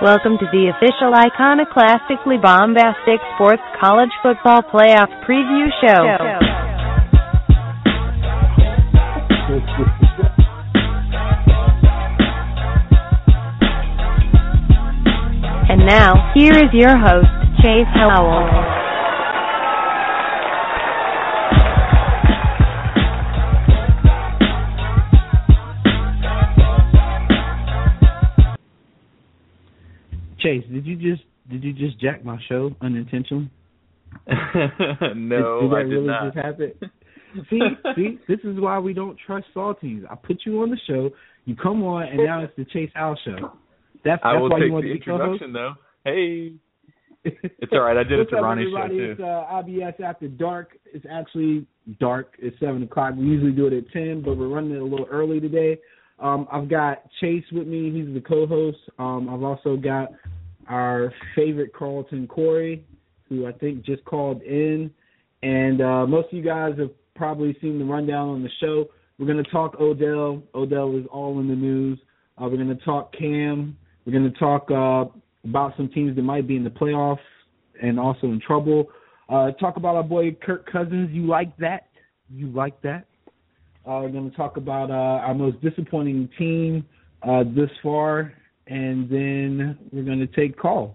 Welcome to the official Iconoclastically Bombastic Sports College Football Playoff Preview Show. And now, here is your host, Chase Howell. Chase, did you just jack my show unintentionally? No, did I really not. Just happen? See, this is why we don't trust Salties. I put you on the show, you come on, and now it's the Chase Howell show. That's why you want to be co-host. Though. Hey, it's all right. I did it to Ronnie's show too. It's IBS After Dark. It's actually dark. It's 7:00. We usually do it at 10, but we're running it a little early today. I've got Chase with me. He's the co-host. I've also got our favorite Carlton Corey, who I think just called in. And most of you guys have probably seen the rundown on the show. We're going to talk Odell. Odell is all in the news. We're going to talk Cam. We're going to talk about some teams that might be in the playoffs and also in trouble. Talk about our boy Kirk Cousins. You like that? We're going to talk about our most disappointing team this far, and then we're going to take calls.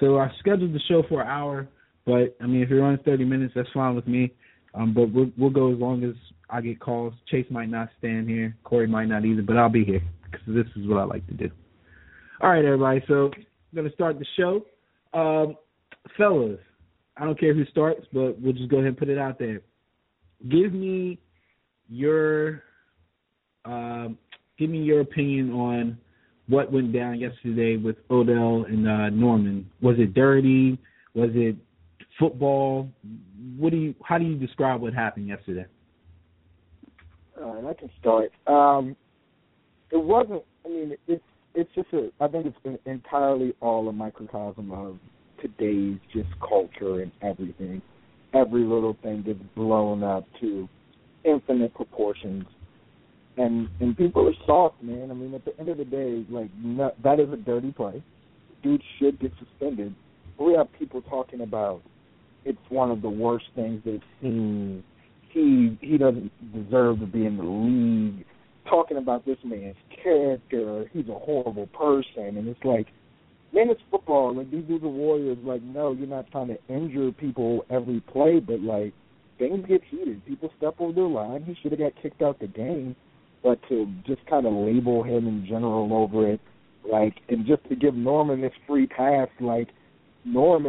So I scheduled the show for an hour, but, I mean, if you're on 30 minutes, that's fine with me. But we'll go as long as I get calls. Chase might not stand here. Corey might not either, but I'll be here because this is what I like to do. All right, everybody. So I'm going to start the show. Fellas, I don't care who starts, but we'll just go ahead and put it out there. Give me your opinion on what went down yesterday with Odell and Norman. Was it dirty? Was it football? How do you describe what happened yesterday? All right, I can start. It wasn't. I mean, it's just I think it's entirely all a microcosm of today's just culture and everything. Every little thing gets blown up to infinite proportions, and people are soft, man. I mean, at the end of the day, that is a dirty play. Dude should get suspended. But we have people talking about it's one of the worst things they've seen. He doesn't deserve to be in the league. Talking about this man's character, he's a horrible person, and it's like, man, it's football. Like, these are the Warriors. Like, no, you're not trying to injure people every play, but like, things get heated. People step over their line. He should have got kicked out the game. But to just kind of label him in general over it, like, and just to give Norman this free pass, like, Norman's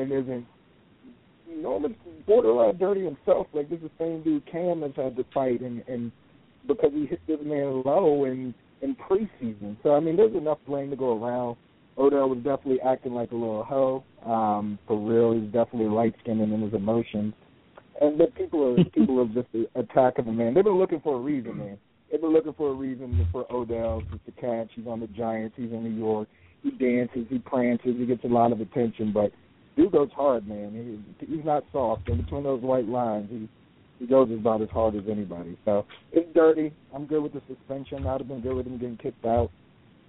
borderline dirty himself. Like, this is the same dude Cam has had to fight, and because he hit this man low in preseason. So, I mean, there's enough blame to go around. Odell was definitely acting like a little hoe. For real, he's definitely light-skinned in his emotions. And the people are just attacking the man. They've been looking for a reason, man. They've been looking for a reason for Odell to catch. He's on the Giants. He's in New York. He dances. He prances. He gets a lot of attention. But dude goes hard, man. He's not soft. In between those white lines, he goes about as hard as anybody. So it's dirty. I'm good with the suspension. I'd have been good with him getting kicked out.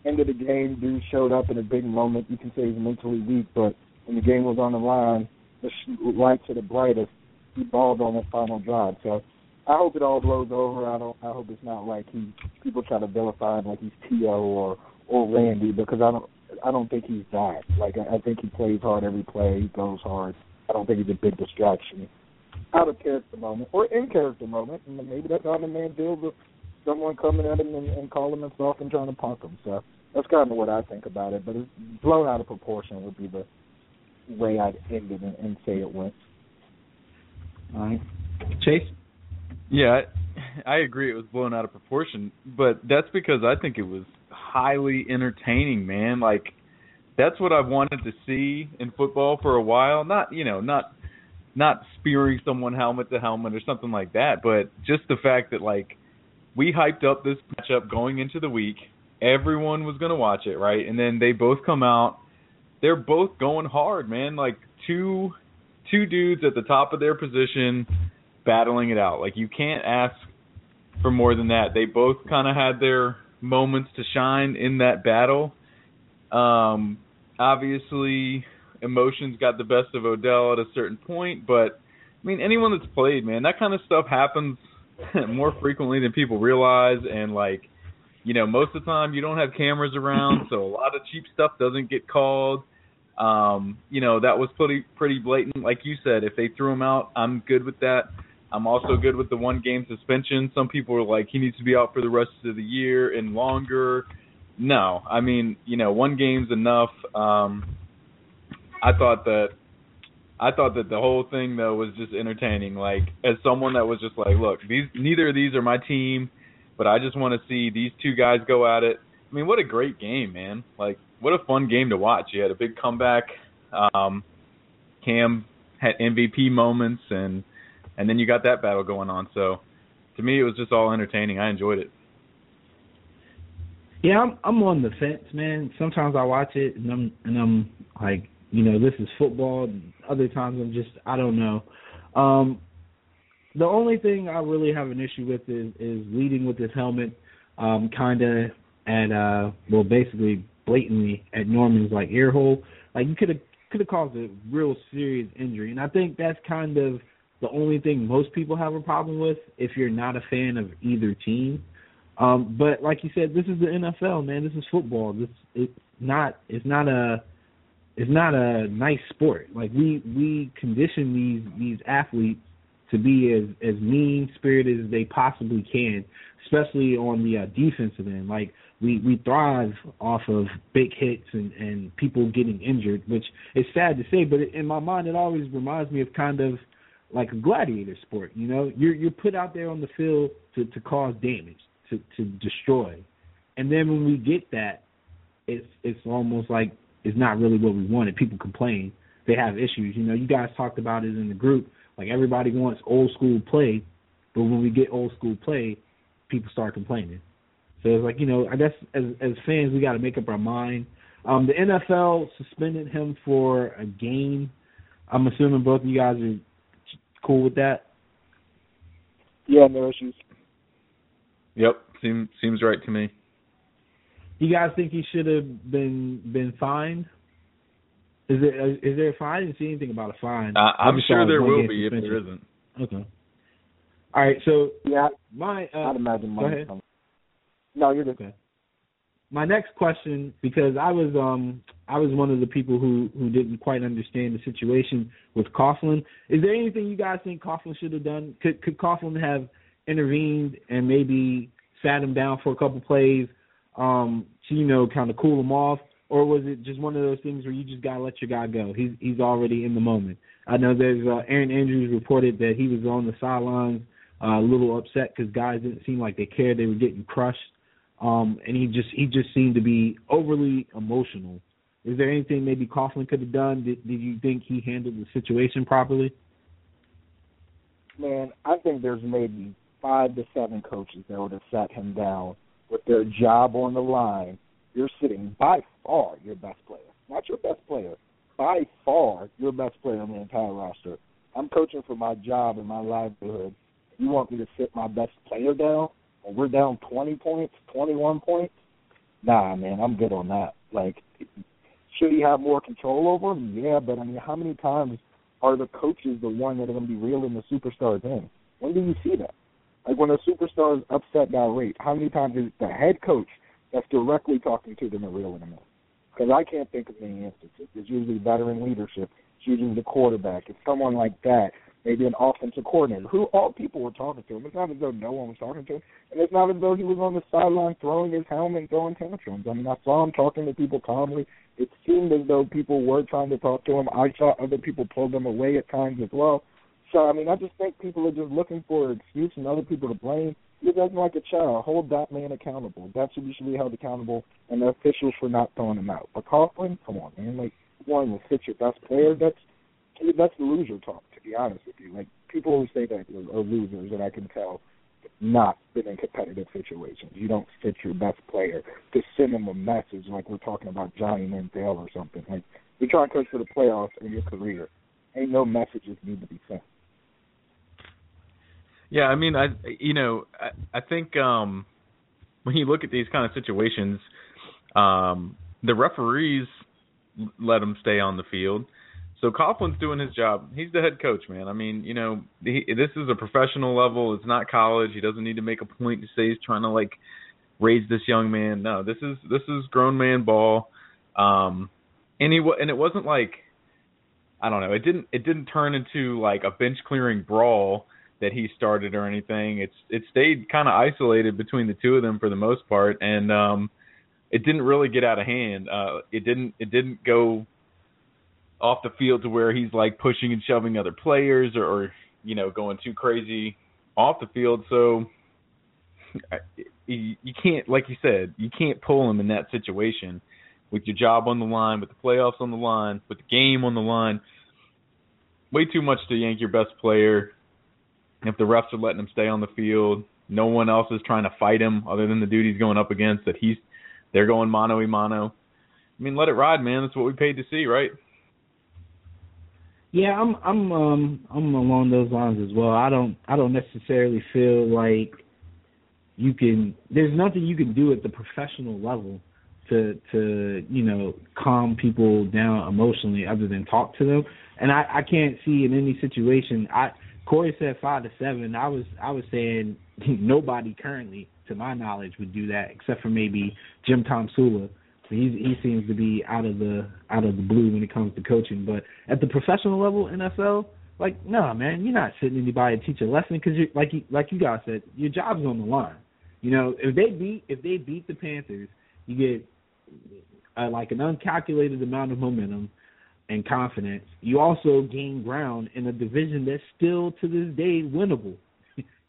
End of the game, dude showed up in a big moment. You can say he's mentally weak, but when the game was on the line, the lights are the brightest. He balled on that final drive, so I hope it all blows over. I hope it's not like people try to vilify him like he's T.O. or Randy, because I don't think he's that. Like, I think he plays hard every play. He goes hard. I don't think he's a big distraction. Out of character moment or in character moment, and maybe that's how the man deals with someone coming at him and calling him soft and trying to punk him. So that's kind of what I think about it. But it's blown out of proportion would be the way I'd end it and say it went. All right. Chase? Yeah, I agree it was blown out of proportion, but that's because I think it was highly entertaining, man. Like, that's what I've wanted to see in football for a while. Not spearing someone helmet to helmet or something like that, but just the fact that, like, we hyped up this matchup going into the week. Everyone was going to watch it, right? And then they both come out. They're both going hard, man. Like, two dudes at the top of their position battling it out. Like, you can't ask for more than that. They both kind of had their moments to shine in that battle. Obviously, emotions got the best of Odell at a certain point, but, I mean, anyone that's played, man, that kind of stuff happens more frequently than people realize, and, like, you know, most of the time you don't have cameras around, so a lot of cheap stuff doesn't get called. You know, that was pretty blatant. Like you said, if they threw him out, I'm good with that. I'm also good with the one-game suspension. Some people are like, he needs to be out for the rest of the year and longer. No, I mean, you know, one game's enough. I thought that the whole thing, though, was just entertaining. Like, as someone that was just like, look, neither of these are my team, but I just want to see these two guys go at it. I mean, what a great game, man. Like, what a fun game to watch. You had a big comeback. Cam had MVP moments, and then you got that battle going on. So, to me, it was just all entertaining. I enjoyed it. Yeah, I'm on the fence, man. Sometimes I watch it, and I'm like, you know, this is football. And other times I'm just, I don't know. The only thing I really have an issue with is leading with his helmet, kind of at, well, basically blatantly at Norman's, like, ear hole. Like, you could have caused a real serious injury. And I think that's kind of the only thing most people have a problem with if you're not a fan of either team. But like you said, this is the NFL, man. This is football. It's not a nice sport. Like, we condition these athletes to be as mean-spirited as they possibly can, especially on the defensive end. Like, we thrive off of big hits and people getting injured, which is sad to say, but in my mind it always reminds me of kind of like a gladiator sport. You know, you're put out there on the field to cause damage, to destroy. And then when we get that, it's almost like it's not really what we wanted. People complain. They have issues. You know, you guys talked about it in the group. Like, everybody wants old school play, but when we get old school play, people start complaining. So it's like, you know, I guess as fans, we got to make up our mind. The NFL suspended him for a game. I'm assuming both of you guys are cool with that. Yeah, no issues. Yep, seems right to me. You guys think he should have been fined? Is there a fine? I didn't see anything about a fine. I'm sure there will be suspension. If there isn't. Okay. All right, so yeah, I'd imagine mine. Go ahead. No, you're good. Okay. My next question, because I was one of the people who didn't quite understand the situation with Coughlin. Is there anything you guys think Coughlin should have done? Could Coughlin have intervened and maybe sat him down for a couple plays, to, you know, kind of cool him off? Or was it just one of those things where you just got to let your guy go? He's already in the moment. I know there's Aaron Andrews reported that he was on the sidelines a little upset because guys didn't seem like they cared. They were getting crushed. And he just seemed to be overly emotional. Is there anything maybe Coughlin could have done? Did you think he handled the situation properly? Man, I think there's maybe 5 to 7 coaches that would have sat him down with their job on the line. You're sitting by far your best player. Not your best player. By far your best player on the entire roster. I'm coaching for my job and my livelihood. You want me to sit my best player down when we're down 20 points, 21 points? Nah, man, I'm good on that. Like, should he have more control over him? Yeah, but, I mean, how many times are the coaches the one that are going to be reeling the superstars in? When do you see that? Like, when a superstar is upset by rate, how many times is the head coach that's directly talking to them and reeling them in? Because I can't think of many instances. It's usually veteran leadership. It's usually the quarterback. It's someone like that, maybe an offensive coordinator, who all people were talking to him. It's not as though no one was talking to him, and it's not as though he was on the sideline throwing his helmet and throwing tantrums. I mean, I saw him talking to people calmly. It seemed as though people were trying to talk to him. I saw other people pull them away at times as well. So, I mean, I just think people are just looking for an excuse and other people to blame. He doesn't like a child. Hold that man accountable. That's what you should be held accountable, and the officials for not throwing him out. But Coughlin, come on, man. Like, one will fit your best player. That's loser talk, to be honest with you. Like, people who say that are losers, and I can tell, not been in competitive situations. You don't fit your best player to send them a message like we're talking about Johnny Manziel or something. Like, you're trying to coach for the playoffs in your career. Ain't no messages need to be sent. Yeah, I mean, I think when you look at these kind of situations, the referees let him stay on the field. So Coughlin's doing his job. He's the head coach, man. I mean, you know, this is a professional level. It's not college. He doesn't need to make a point to say he's trying to, like, raise this young man. No, this is grown man ball. And it wasn't like, I don't know, it didn't turn into like a bench clearing brawl that he started or anything. It stayed kind of isolated between the two of them for the most part, and it didn't really get out of hand. It didn't go off the field to where he's like pushing and shoving other players or you know, going too crazy off the field. So you can't, like you said, you can't pull him in that situation with your job on the line, with the playoffs on the line, with the game on the line. Way too much to yank your best player. If the refs are letting him stay on the field, no one else is trying to fight him other than the dude he's going up against, that they're going mano-a-mano. I mean, let it ride, man. That's what we paid to see, right? Yeah, I'm along those lines as well. I don't necessarily feel like you can – there's nothing you can do at the professional level to you know, calm people down emotionally other than talk to them. And I can't see in any situation – Corey said 5 to 7. I was saying nobody currently, to my knowledge, would do that except for maybe Jim Tomsula. He seems to be out of the blue when it comes to coaching. But at the professional level, NFL, like, nah, man, you're not sitting anybody to teach a lesson because, like you guys said, your job's on the line. You know, if they beat the Panthers, you get like an uncalculated amount of momentum and confidence. You also gain ground in a division that's still to this day winnable.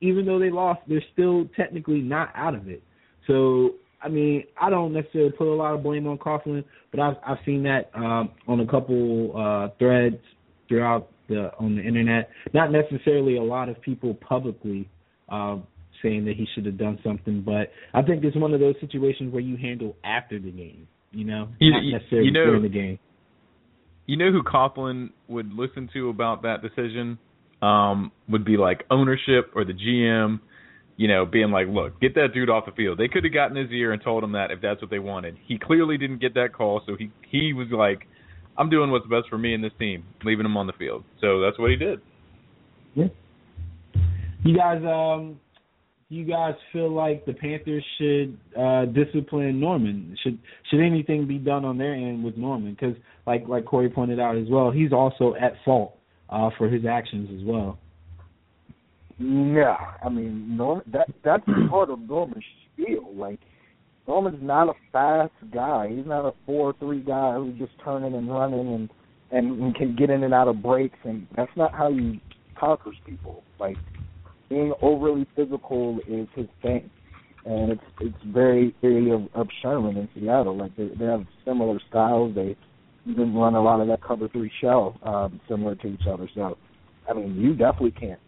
Even though they lost, they're still technically not out of it. So, I mean, I don't necessarily put a lot of blame on Coughlin, but I've seen that on a couple threads throughout on the internet. Not necessarily a lot of people publicly saying that he should have done something, but I think it's one of those situations where you handle after the game, you know, not necessarily during the game. You know who Coughlin would listen to about that decision would be like ownership or the GM, you know, being like, look, get that dude off the field. They could have gotten his ear and told him that if that's what they wanted. He clearly didn't get that call, so he was like, I'm doing what's best for me and this team, leaving him on the field. So that's what he did. Yeah. You guys feel like the Panthers should discipline Norman? Should anything be done on their end with Norman? Because like Corey pointed out as well, he's also at fault for his actions as well. Yeah, I mean, that's part of Norman's spiel. Like, Norman's not a fast guy. He's not a 4-3 guy who's just turning and running and can get in and out of breaks. And that's not how he conquers people. Like, being overly physical is his thing, and it's very eerie of Sherman in Seattle. Like they have similar styles. They even run a lot of that cover 3 shell similar to each other. So, I mean, you definitely can't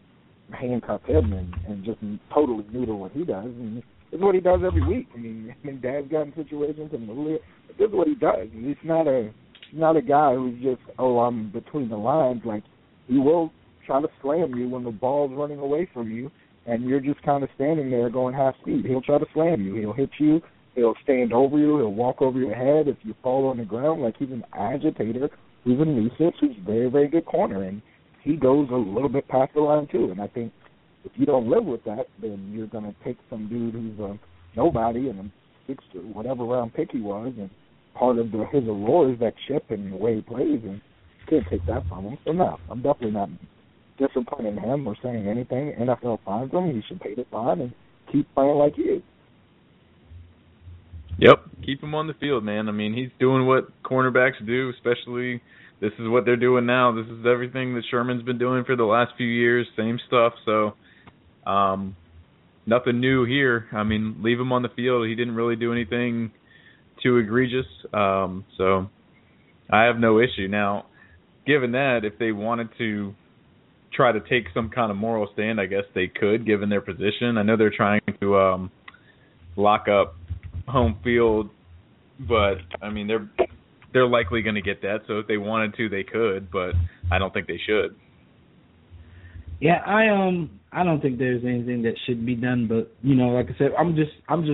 handcuff him and just totally noodle what he does. And it's what he does every week. I mean, Dad's gotten situations, and this is what he does. And he's not a guy who's just I'm between the lines. Like he will try to slam you when the ball's running away from you and you're just kind of standing there going half speed. He'll try to slam you. He'll hit you. He'll stand over you. He'll walk over your head. If you fall on the ground, like he's an agitator, he's a nuisance. He's a very, very good corner, and he goes a little bit past the line too. And I think if you don't live with that, then you're going to take some dude who's a nobody and a sixth or whatever round pick he was, and part of his allure is that chip and the way he plays, and you can't take that from him. So no, I'm definitely not disciplining him or saying anything. NFL fines him. He should pay the fine and keep playing like he is. Yep. Keep him on the field, man. I mean, he's doing what cornerbacks do, especially this is what they're doing now. This is everything that Sherman's been doing for the last few years, same stuff. So nothing new here. I mean, leave him on the field. He didn't really do anything too egregious. So I have no issue. Now, given that, if they wanted to try to take some kind of moral stand, I guess they could, given their position. I know they're trying to lock up home field, but I mean they're likely going to get that. So if they wanted to, they could, but I don't think they should. Yeah, I don't think there's anything that should be done, but you know, like I said, I'm just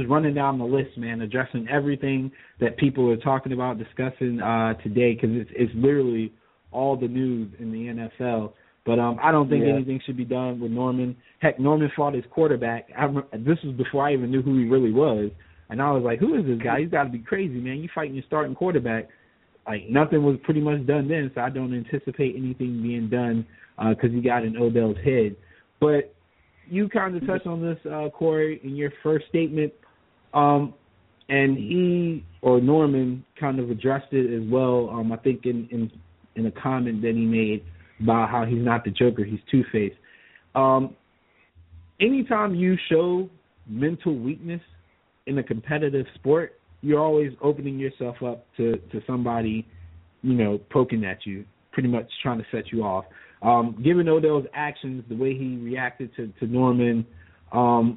running down the list, man, addressing everything that people are talking about, discussing today, because it's literally all the news in the NFL. But I don't think anything should be done with Norman. Heck, Norman fought his quarterback. This was before I even knew who he really was, and I was like, who is this guy? He's got to be crazy, man. You fighting your starting quarterback. Like, nothing was pretty much done then, so I don't anticipate anything being done because he got in Odell's head. But you kind of touched on this, Corey, in your first statement, and Norman kind of addressed it as well, I think in a comment that he made about how he's not the Joker, he's Two-Faced. Anytime you show mental weakness in a competitive sport, you're always opening yourself up to somebody, you know, poking at you, pretty much trying to set you off. Given Odell's actions, the way he reacted to Norman, will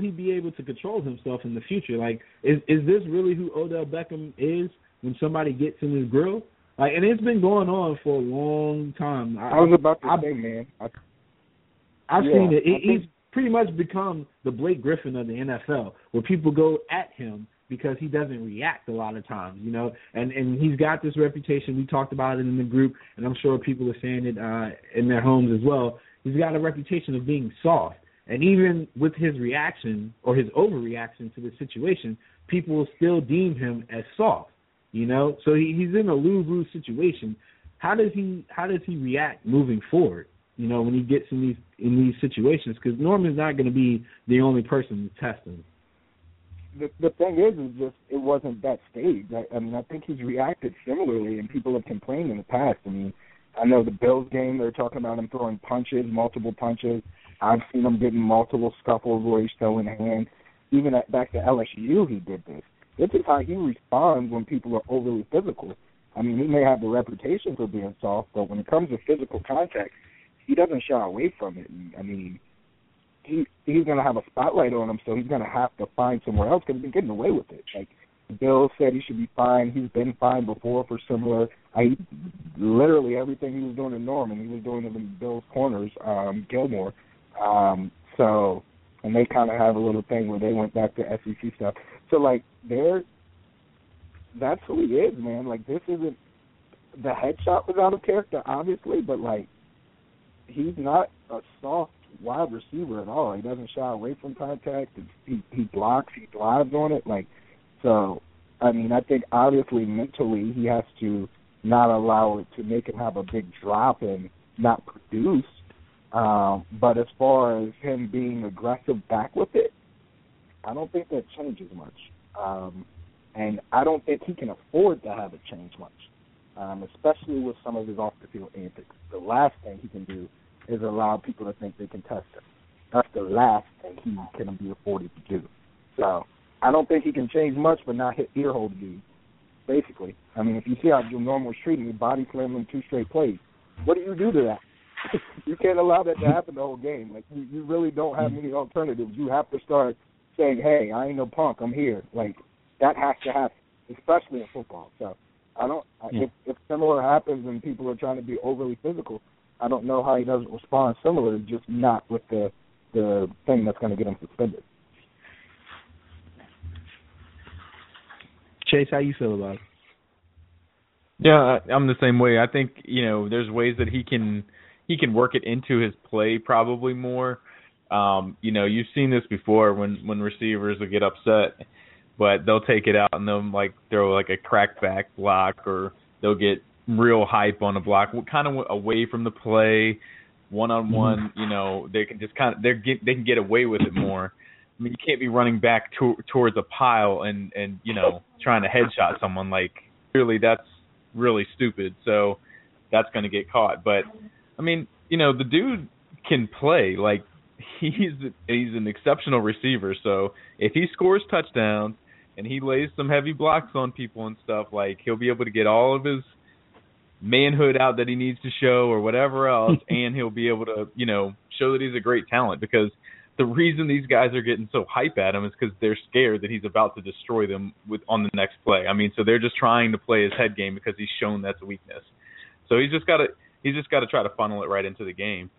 he be able to control himself in the future? Like, is this really who Odell Beckham is when somebody gets in his grill? Like, and it's been going on for a long time. I've seen it. He's pretty much become the Blake Griffin of the NFL, where people go at him because he doesn't react a lot of times, you know. And he's got this reputation. We talked about it in the group, and I'm sure people are saying it in their homes as well. He's got a reputation of being soft. And even with his reaction or his overreaction to the situation, people will still deem him as soft, you know. So he's in a lose-lose situation. How does he react moving forward? You know, when he gets in these situations, because Norman's not going to be the only person to test him. The thing is just it wasn't that stage. I think he's reacted similarly, and people have complained in the past. I mean, I know the Bills game, they're talking about him throwing punches, multiple punches. I've seen him getting multiple scuffles where he's throwing hands. Even back to LSU, he did this. This is how he responds when people are overly physical. I mean, he may have the reputation for being soft, but when it comes to physical contact, he doesn't shy away from it. I mean, he's going to have a spotlight on him, so he's going to have to find somewhere else because he's been getting away with it. Like, Bill said he should be fined. He's been fined before for similar. Literally everything he was doing in Norman, he was doing it in Bill's Corners, Gilmore. And they kind of have a little thing where they went back to SEC stuff. So, like, that's who he is, man. Like, this isn't – the headshot was out of character, obviously, but, like, he's not a soft wide receiver at all. He doesn't shy away from contact. He blocks. He thrives on it. Like, so, I mean, I think obviously mentally he has to not allow it to make him have a big drop and not produce. But as far as him being aggressive back with it, I don't think that changes much. And I don't think he can afford to have it change much, especially with some of his off-the-field antics. The last thing he can do is allow people to think they can test him. That's the last thing he can be afforded to do. So I don't think he can change much, but not hit ear-hole dudes, basically. I mean, if you see how Jim Norman was treating him, body slammed him 2 straight plays, what do you do to that? You can't allow that to happen the whole game. Like, you really don't have any alternatives. You have to start saying, hey, I ain't no punk, I'm here. Like, that has to happen, especially in football. So I don't. Yeah. If similar happens and people are trying to be overly physical, I don't know how he doesn't respond similar, just not with the thing that's going to get him suspended. Chase, how you feel about it? Yeah, I'm the same way. I think, you know, there's ways that he can work it into his play probably more. You know, you've seen this before when receivers will get upset. But they'll take it out and they'll like throw like a crackback block, or they'll get real hype on a block, kind of away from the play, one-on-one. You know, they can just kind of they can get away with it more. I mean, you can't be running back towards a pile and you know trying to headshot someone. Like, clearly that's really stupid. So that's going to get caught. But I mean, you know, the dude can play. Like, he's an exceptional receiver. So if he scores touchdowns and he lays some heavy blocks on people and stuff, like, he'll be able to get all of his manhood out that he needs to show or whatever else, and he'll be able to, you know, show that he's a great talent, because the reason these guys are getting so hype at him is because they're scared that he's about to destroy them on the next play. I mean, so they're just trying to play his head game because he's shown that's a weakness. So he's just got to He's just got to try to funnel it right into the game.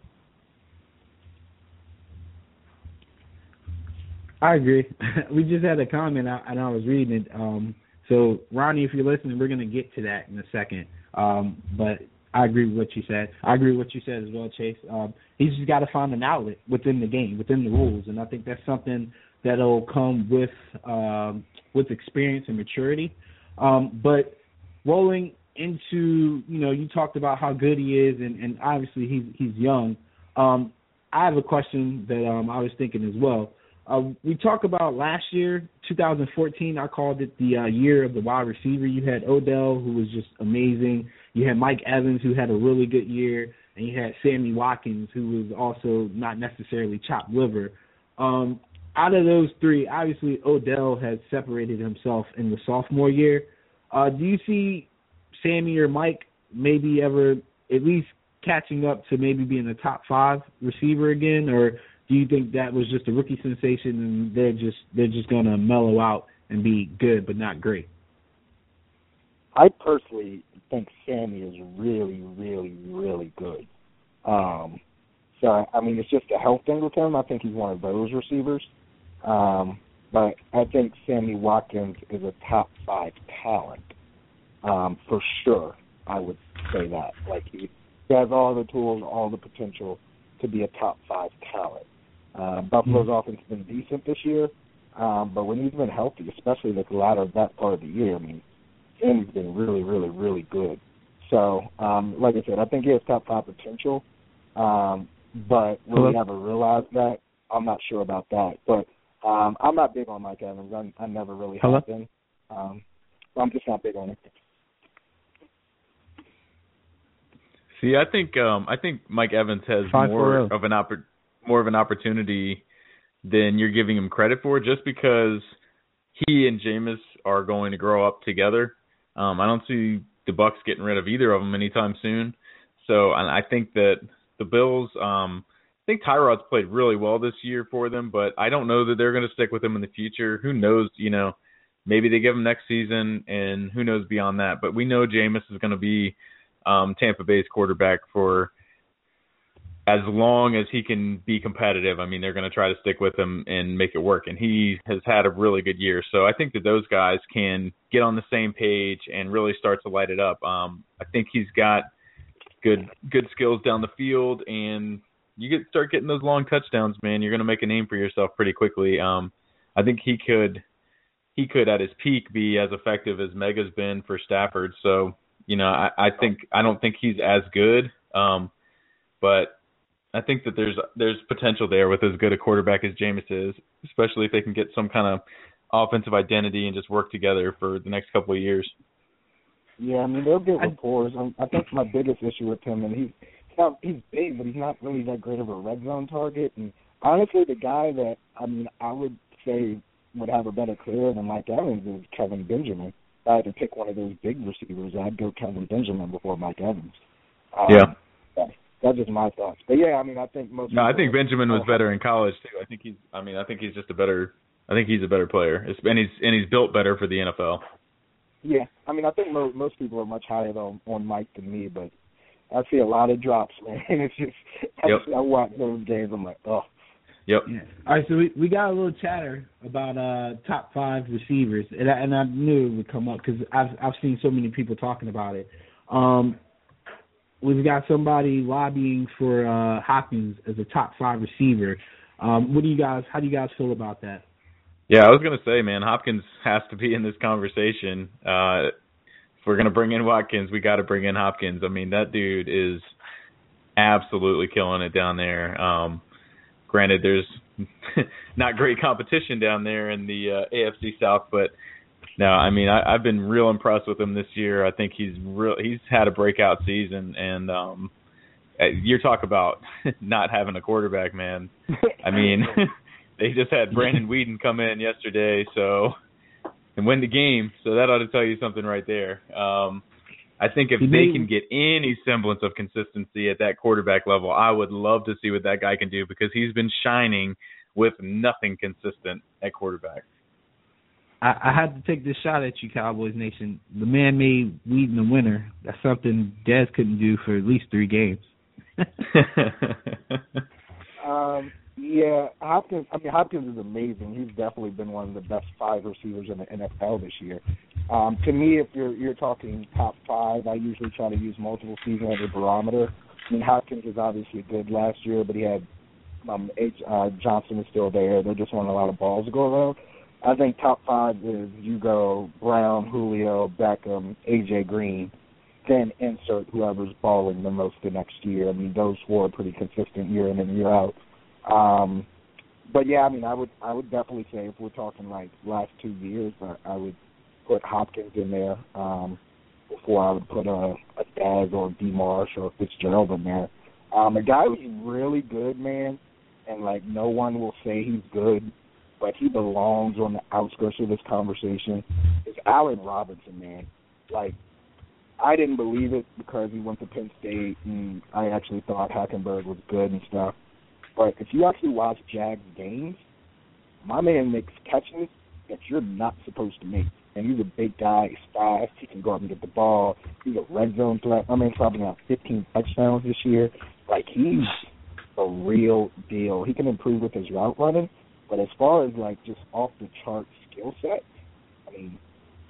I agree. We just had a comment, and I was reading it. So, Ronnie, if you're listening, we're going to get to that in a second. But I agree with what you said. I agree with what you said as well, Chase. He's just got to find an outlet within the game, within the rules, and I think that's something that'll come with experience and maturity. But rolling into, you know, you talked about how good he is, and obviously he's young. I have a question that I was thinking as well. We talk about last year, 2014, I called it the year of the wide receiver. You had Odell, who was just amazing. You had Mike Evans, who had a really good year. And you had Sammy Watkins, who was also not necessarily chopped liver. Out of those three, obviously Odell has separated himself in the sophomore year. Do you see Sammy or Mike maybe ever at least catching up to maybe being a top five receiver again, or do you think that was just a rookie sensation and they're just going to mellow out and be good but not great? I personally think Sammy is really, really, really good. So, I mean, it's just a health thing with him. I think he's one of those receivers. But I think Sammy Watkins is a top five talent for sure. I would say that. Like, he has all the tools, all the potential to be a top five talent. Buffalo's offense has been decent this year, but when he's been healthy, especially the latter that part of the year, I mean, Sam's been really, really, really good. So, like I said, I think he has top five potential, but really haven't realized that. I'm not sure about that. But I'm not big on Mike Evans. I never really have been. I'm just not big on it. See, I think Mike Evans has more of an opportunity than you're giving him credit for, just because he and Jameis are going to grow up together. I don't see the Bucs getting rid of either of them anytime soon. So, and I think that the Bills, I think Tyrod's played really well this year for them, but I don't know that they're going to stick with him in the future. Who knows? You know, maybe they give him next season, and who knows beyond that. But we know Jameis is going to be Tampa Bay's quarterback for as long as he can be competitive. I mean, they're going to try to stick with him and make it work, and he has had a really good year. So I think that those guys can get on the same page and really start to light it up. I think he's got good skills down the field, and you start getting those long touchdowns, man. You're going to make a name for yourself pretty quickly. I think he could at his peak be as effective as Mega's been for Stafford. So, you know, I don't think he's as good, but I think that there's potential there with as good a quarterback as Jameis is, especially if they can get some kind of offensive identity and just work together for the next couple of years. Yeah, I mean, they'll get rapport. I think my biggest issue with him, and he's big, but he's not really that great of a red zone target. And honestly, the guy that I would say would have a better career than Mike Evans is Kevin Benjamin. If I had to pick one of those big receivers, I'd go Kevin Benjamin before Mike Evans. Yeah, that's just my thoughts. But yeah, I mean, I think most. No, I think Benjamin was better in college too. I think he's a better player, and he's built better for the NFL. Yeah, I mean, I think most people are much higher on Mike than me, but I see a lot of drops, man. It's just I watch those games, I'm like, oh. Yep. Yeah. All right, so we got a little chatter about top five receivers, and I knew it would come up because I've seen so many people talking about it. We've got somebody lobbying for Hopkins as a top five receiver. How do you guys feel about that? Yeah, I was gonna say, man, Hopkins has to be in this conversation. If we're gonna bring in Watkins, we got to bring in Hopkins. I mean, that dude is absolutely killing it down there. Granted, there's not great competition down there in the AFC South, but no, I mean, I've been real impressed with him this year. I think he's had a breakout season, and you talk about not having a quarterback, man. I mean, they just had Brandon Weeden come in yesterday, and win the game. So that ought to tell you something right there. I think if they can get any semblance of consistency at that quarterback level, I would love to see what that guy can do, because he's been shining with nothing consistent at quarterback. I had to take this shot at you, Cowboys Nation. The man made lead in the winner. That's something Dez couldn't do for at least 3 games. Yeah, Hopkins. I mean, Hopkins is amazing. He's definitely been one of the best 5 receivers in the NFL this year. To me, if you're talking top 5, I usually try to use multiple season as a barometer. I mean, Hopkins was obviously good last year, but he had Johnson is still there. They're just wanting a lot of balls to go around. I think top 5 is you go Brown, Julio, Beckham, A.J. Green, then insert whoever's balling the most the next year. I mean, those 4 are pretty consistent year in and year out. But, yeah, I mean, I would definitely say if we're talking, like, last 2 years, I would put Hopkins in there before I would put a Daz or D. Marsh or Fitzgerald in there. A guy who's really good, man, and, like, no one will say he's good, but he belongs on the outskirts of this conversation, is Allen Robinson, man. Like, I didn't believe it because he went to Penn State, and I actually thought Hackenberg was good and stuff. But if you actually watch Jags games, my man makes catches that you're not supposed to make. And he's a big guy. He's fast. He can go up and get the ball. He's a red zone threat. My man's probably got 15 touchdowns this year. Like, he's a real deal. He can improve with his route running. But as far as, like, just off-the-chart skill set, I mean,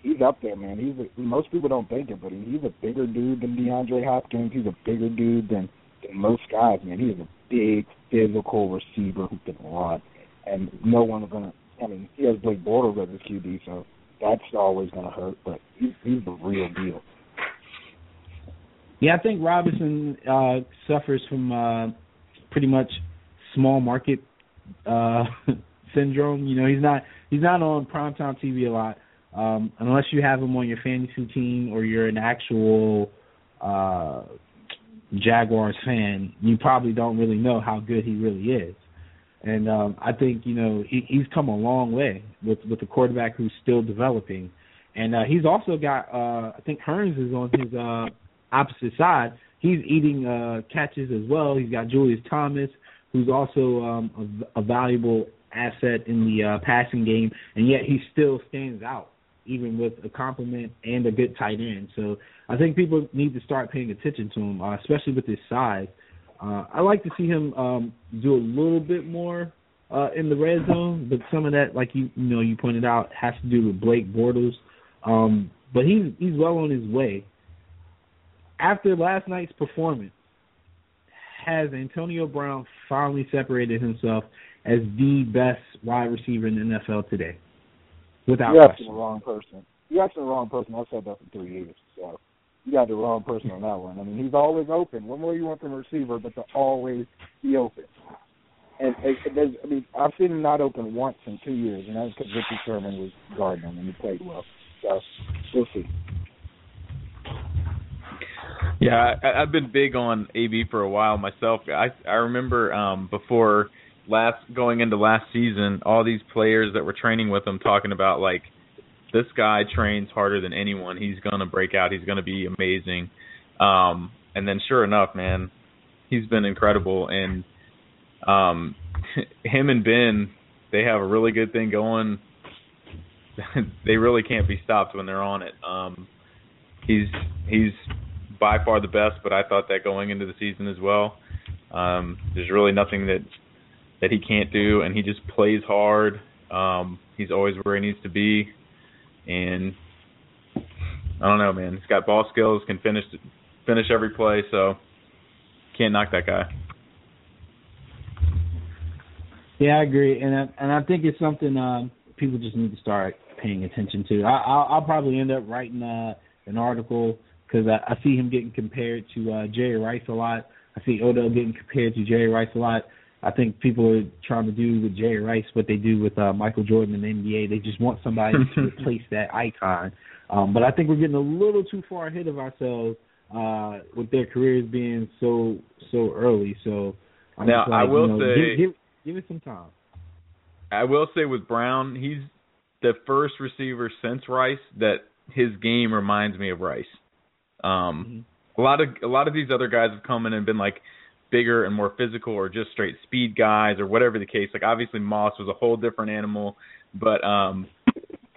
he's up there, man. Most people don't think it, but he's a bigger dude than DeAndre Hopkins. He's a bigger dude than most guys, man. He is a big, physical receiver who can run. And no one is going to – I mean, he has Blake Bortles as his QB, so that's always going to hurt. But he's the real deal. Yeah, I think Robinson suffers from pretty much small market syndrome. You know, he's not on primetime TV a lot unless you have him on your fantasy team or you're an actual Jaguars fan. You probably don't really know how good he really is. And I think, you know, he's come a long way with a quarterback who's still developing. And he's also got I think Hearns is on his opposite side. He's eating catches as well. He's got Julius Thomas, who's also a valuable asset in the passing game, and yet he still stands out, even with a compliment and a good tight end. So I think people need to start paying attention to him, especially with his size. I like to see him do a little bit more in the red zone, but some of that, like you pointed out, has to do with Blake Bortles. But he's well on his way. After last night's performance, has Antonio Brown finally separated himself as the best wide receiver in the NFL today? Without question. You're asking the wrong person. I've said that for 3 years. So you got the wrong person on that one. I mean, he's always open. What more do you want from a receiver but to always be open? And I mean, I've seen him not open once in 2 years, and that was because Richard Sherman was guarding him and he played well. So we'll see. Yeah, I've been big on AB for a while myself. I remember before going into last season, all these players that were training with him talking about, like, this guy trains harder than anyone. He's going to break out. He's going to be amazing. And then sure enough, man, he's been incredible. And him and Ben, they have a really good thing going. They really can't be stopped when they're on it. He's by far the best, but I thought that going into the season as well. There's really nothing that he can't do, and he just plays hard. He's always where he needs to be, and I don't know, man. He's got ball skills, can finish every play, so can't knock that guy. Yeah, I agree, and I think it's something people just need to start paying attention to. I'll probably end up writing an article. Because I see him getting compared to Jerry Rice a lot. I see Odell getting compared to Jerry Rice a lot. I think people are trying to do with Jerry Rice what they do with Michael Jordan in the NBA. They just want somebody to replace that icon. But I think we're getting a little too far ahead of ourselves with their careers being so early. So I'm now, like, I will say, give it some time. I will say with Brown, he's the first receiver since Rice that his game reminds me of Rice. A lot of these other guys have come in and been like bigger and more physical or just straight speed guys or whatever the case. Like obviously Moss was a whole different animal, but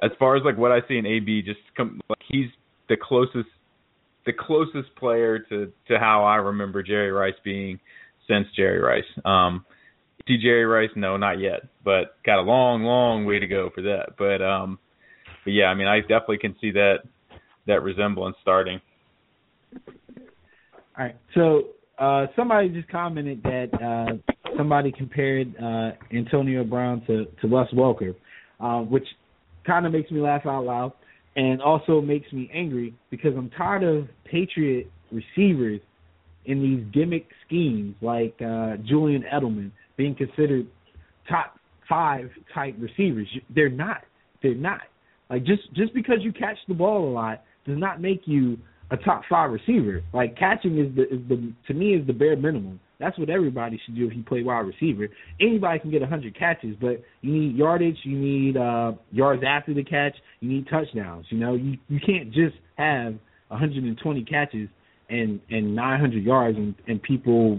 as far as like what I see in AB, just like he's the closest player to how I remember Jerry Rice being since Jerry Rice. See Jerry Rice? No, not yet, but got a long way to go for that. But yeah, I mean, I definitely can see that resemblance starting. All right. So somebody just commented that somebody compared Antonio Brown to Wes Welker, which kind of makes me laugh out loud and also makes me angry because I'm tired of Patriot receivers in these gimmick schemes like Julian Edelman being considered top five type receivers. They're not. They're not. Like just because you catch the ball a lot does not make you a top five receiver. Like catching is to me the bare minimum. That's what everybody should do if you play wide receiver. Anybody can get 100 catches, but you need yardage, you need yards after the catch, you need touchdowns. You know, you can't just have 120 catches and 900 yards and people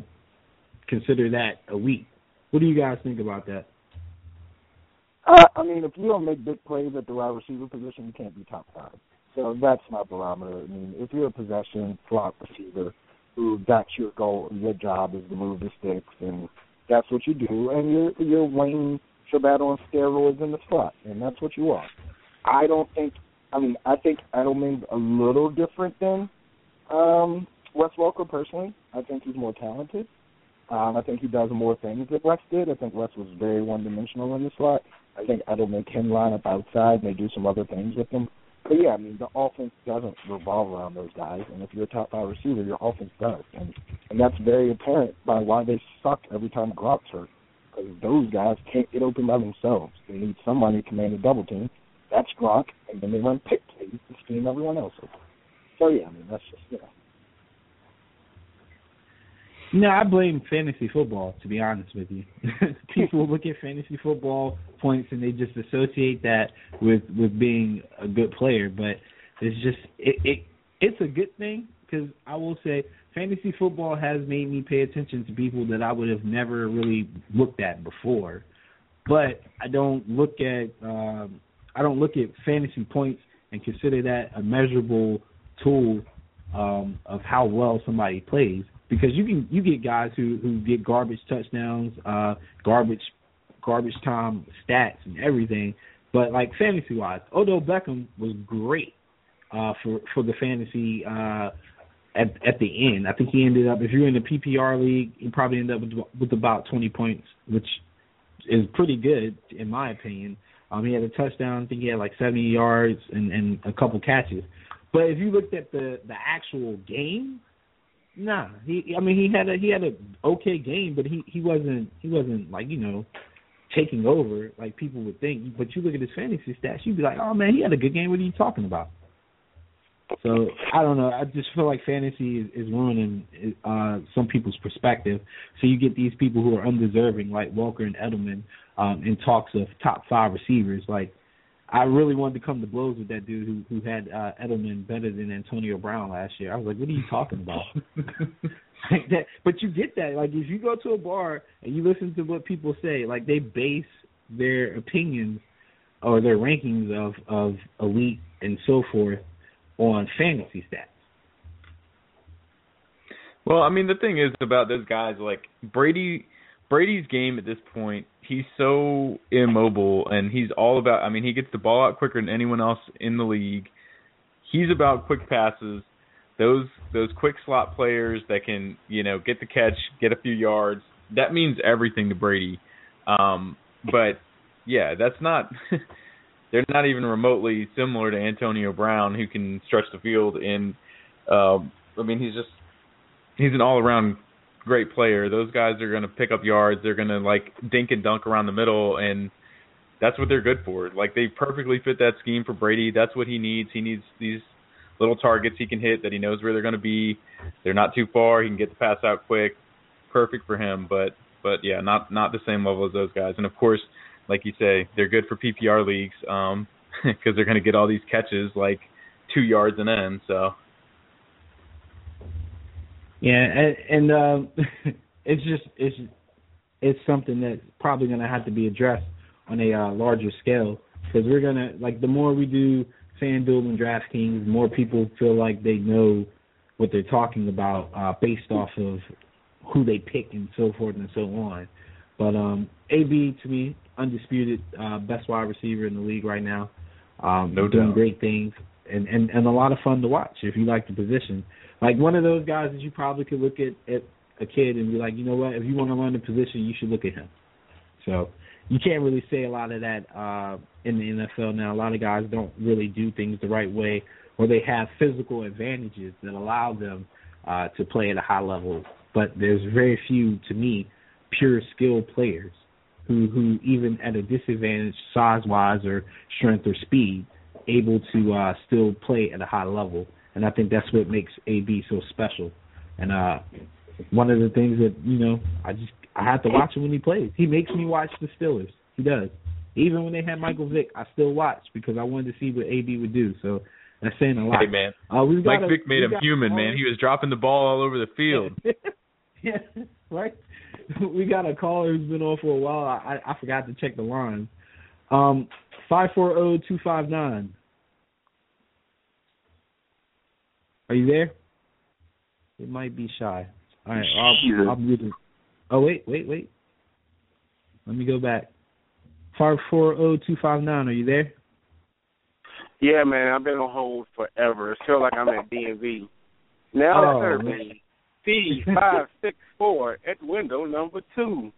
consider that elite. What do you guys think about that? I mean, if you don't make big plays at the wide receiver position, you can't be top five. So that's my barometer. I mean, if you're a possession slot receiver, that's your goal. Your job is to move the sticks, and that's what you do. And you're Wayne Charbonneau on steroids in the slot, and that's what you are. I think Edelman's a little different than Wes Welker personally. I think he's more talented. I think he does more things than Wes did. I think Wes was very one-dimensional in the slot. I think Edelman can line up outside, and they do some other things with him. But, yeah, I mean, the offense doesn't revolve around those guys, and if you're a top-five receiver, your offense does. And that's very apparent by why they suck every time Gronk's hurt, because those guys can't get open by themselves. They need somebody to command a double team. That's Gronk, and then they run pick plays to scheme everyone else over. So, yeah, I mean, that's just, you know. No, I blame fantasy football, to be honest with you. People look at fantasy football points and they just associate that with being a good player. But it's just it's a good thing because I will say fantasy football has made me pay attention to people that I would have never really looked at before. But I don't look at fantasy points and consider that a measurable tool of how well somebody plays. Because you get guys who get garbage touchdowns, garbage time stats and everything. But like fantasy wise, Odell Beckham was great for the fantasy at the end. I think he ended up, if you're in the PPR league, you probably end up with about 20 points, which is pretty good in my opinion. He had a touchdown. I think he had like 70 yards and a couple catches. But if you looked at the actual game. Nah, he had a okay game, but he wasn't like, you know, taking over like people would think. But you look at his fantasy stats, you'd be like, oh man, he had a good game. What are you talking about? So I don't know. I just feel like fantasy is ruining some people's perspective. So you get these people who are undeserving, like Welker and Edelman, in talks of top five receivers. Like I really wanted to come to blows with that dude who had Edelman better than Antonio Brown last year. I was like, what are you talking about? Like that, but you get that. Like, if you go to a bar and you listen to what people say, like they base their opinions or their rankings of elite and so forth on fantasy stats. Well, I mean, the thing is about those guys, like Brady's game at this point, he's so immobile, and he's all about, I mean, he gets the ball out quicker than anyone else in the league. He's about quick passes, those quick slot players that can, you know, get the catch, get a few yards. That means everything to Brady. But, yeah, that's not – they're not even remotely similar to Antonio Brown, who can stretch the field. And, I mean, he's an all-around – great player. Those guys are going to pick up yards. They're going to, like, dink and dunk around the middle, and that's what they're good for. Like, they perfectly fit that scheme for Brady. That's what he needs. He needs these little targets he can hit that he knows where they're going to be. They're not too far. He can get the pass out quick. Perfect for him, but yeah, not the same level as those guys. And, of course, like you say, they're good for PPR leagues because they're going to get all these catches, like, 2 yards an end, so... Yeah, and it's something that's probably going to have to be addressed on a larger scale because we're going to, like, the more we do FanDuel and DraftKings, more people feel like they know what they're talking about based off of who they pick and so forth and so on. But A.B., to me, undisputed best wide receiver in the league right now. No doing doubt. Great things and a lot of fun to watch if you like the position. Like one of those guys that you probably could look at a kid and be like, you know what, if you want to learn the position, you should look at him. So you can't really say a lot of that in the NFL now. A lot of guys don't really do things the right way, or they have physical advantages that allow them to play at a high level. But there's very few, to me, pure skill players who even at a disadvantage size-wise or strength or speed, able to still play at a high level. And I think that's what makes A.B. so special. And one of the things that, you know, I have to watch him when he plays. He makes me watch the Steelers. He does. Even when they had Michael Vick, I still watched because I wanted to see what A.B. would do. So that's saying a lot. Hey, man. Mike Vick made him human, man. He was dropping the ball all over the field. Yeah, right? We got a caller who's been on for a while. I forgot to check the line. 540-259. Are you there? It might be shy. All right. I'll mute it. Oh, wait. Let me go back. 540-259. Are you there? Yeah, man. I've been on hold forever. It's feel like I'm at DMV. Now serve me. C564 at window number 2.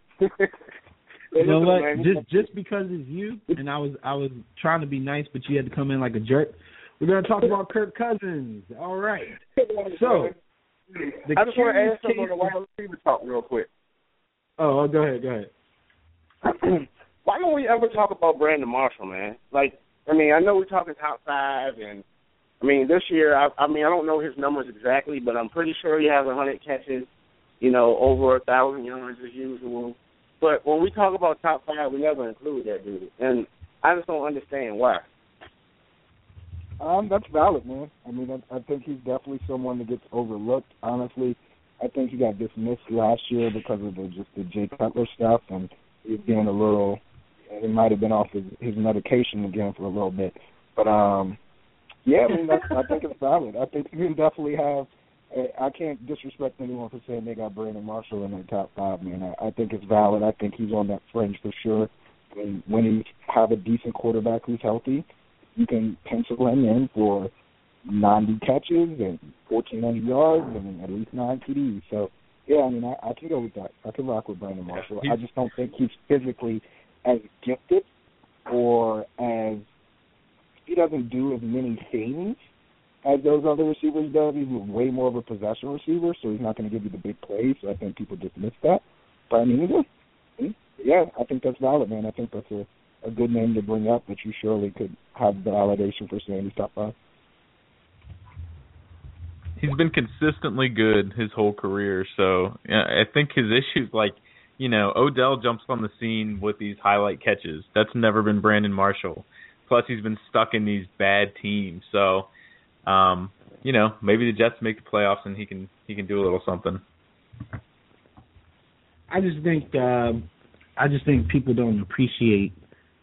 You know what? Just because it's you, and I was trying to be nice, but you had to come in like a jerk. We're going to talk about Kirk Cousins. All right. So I just want to ask something on the wide receiver talk real quick. Oh, go ahead. Why don't we ever talk about Brandon Marshall, man? Like, I mean, I know we're talking top 5 and. I mean, this year, I don't know his numbers exactly, but I'm pretty sure he has 100 catches, you know, over 1,000 yards as usual. But when we talk about top 5, we never include that dude. And I just don't understand why. That's valid, man. I mean, I think he's definitely someone that gets overlooked, honestly. I think he got dismissed last year because of the Jay Cutler stuff, and he's being a little – it might have been off his medication again for a little bit. But yeah, I mean, I think it's valid. I think you can definitely have – I can't disrespect anyone for saying they got Brandon Marshall in their top 5, man. I think it's valid. I think he's on that fringe for sure. And when you have a decent quarterback who's healthy, you can pencil him in for 90 catches and 1,400 yards and at least 9 TDs. So, yeah, I mean, I can go with that. I can rock with Brandon Marshall. I just don't think he's physically as gifted or as – he doesn't do as many things as those other receivers do. He's way more of a possession receiver, so he's not going to give you the big plays. So I think people dismiss that. But I mean, yeah, I think that's valid, man. I think that's a good name to bring up that you surely could have validation for saying he's top 5. He's been consistently good his whole career, so I think his issues, like, you know, Odell jumps on the scene with these highlight catches. That's never been Brandon Marshall. Plus, he's been stuck in these bad teams. So, you know, maybe the Jets make the playoffs and he can do a little something. I just think people don't appreciate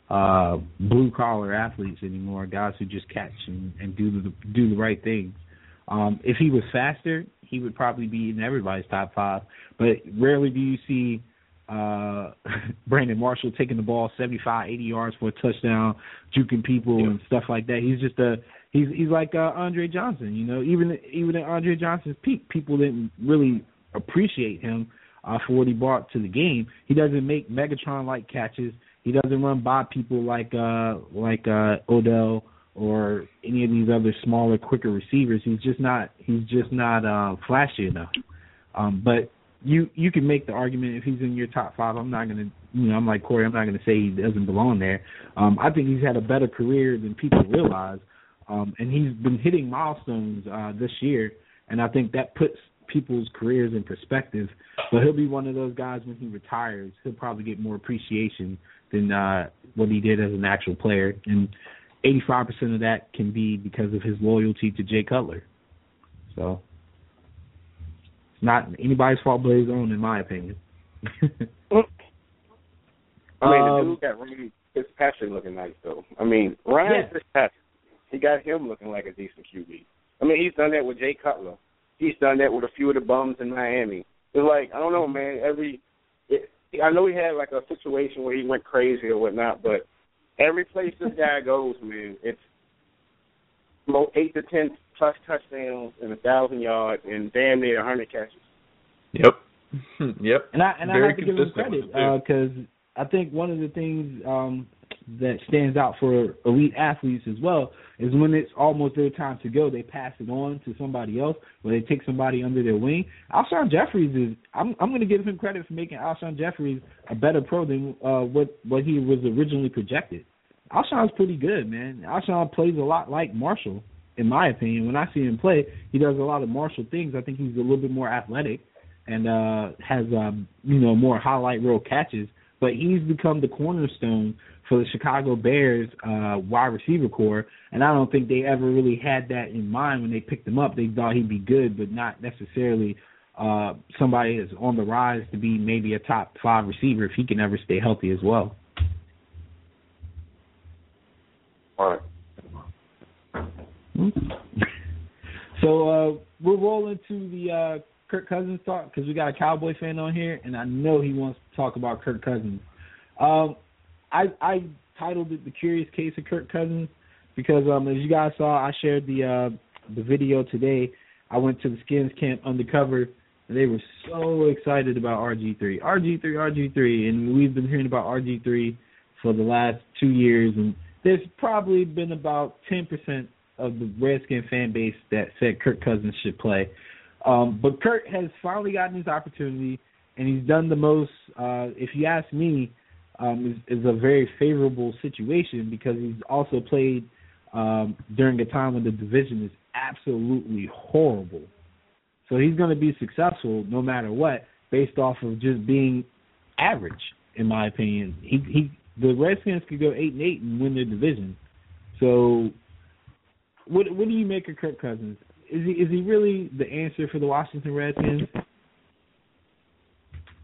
blue-collar athletes anymore, guys who just catch and do the right things. If he was faster, he would probably be in everybody's top 5. But rarely do you see – Brandon Marshall taking the ball 75, 80 yards for a touchdown, juking people and stuff like that. He's just he's like Andre Johnson, you know. Even at Andre Johnson's peak, people didn't really appreciate him for what he brought to the game. He doesn't make Megatron-like catches. He doesn't run by people like Odell or any of these other smaller, quicker receivers. He's just not flashy enough. But You can make the argument if he's in your top 5. I'm not going to, you know, I'm like Corey, I'm not going to say he doesn't belong there. I think he's had a better career than people realize, and he's been hitting milestones this year, and I think that puts people's careers in perspective. But he'll be one of those guys when he retires, he'll probably get more appreciation than what he did as an actual player, and 85% of that can be because of his loyalty to Jay Cutler. So not anybody's fault but his own, in my opinion. I mean, the dude got Randy Fitzpatrick looking nice, though. I mean, Ryan Fitzpatrick, he got him looking like a decent QB. I mean, he's done that with Jay Cutler. He's done that with a few of the bums in Miami. It's like, I don't know, man. I know he had, like, a situation where he went crazy or whatnot, but every place this guy goes, man, it's 8 to 10-plus touchdowns and 1,000 yards and damn near 100 catches. Yep. And I have to give him credit because I think one of the things that stands out for elite athletes as well is when it's almost their time to go, they pass it on to somebody else or they take somebody under their wing. Alshon Jeffries is – I'm going to give him credit for making Alshon Jeffries a better pro than what he was originally projected. Alshon's pretty good, man. Alshon plays a lot like Marshall, in my opinion. When I see him play, he does a lot of Marshall things. I think he's a little bit more athletic and has, more highlight reel catches. But he's become the cornerstone for the Chicago Bears wide receiver core, and I don't think they ever really had that in mind when they picked him up. They thought he'd be good, but not necessarily somebody that's on the rise to be maybe a top 5 receiver if he can ever stay healthy as well. All right. So we'll roll into the Kirk Cousins talk because we got a Cowboy fan on here, and I know he wants to talk about Kirk Cousins. I titled it The Curious Case of Kirk Cousins because, as you guys saw, I shared the video today. I went to the Skins camp undercover, and they were so excited about RG3. RG3, and we've been hearing about RG3 for the last 2 years, and there's probably been about 10% of the Redskin fan base that said Kirk Cousins should play. But Kirk has finally gotten his opportunity, and he's done the most, if you ask me, is a very favorable situation because he's also played during a time when the division is absolutely horrible. So he's going to be successful no matter what based off of just being average, in my opinion. The Redskins could go 8-8 and win their division. So what do you make of Kirk Cousins? Is he really the answer for the Washington Redskins?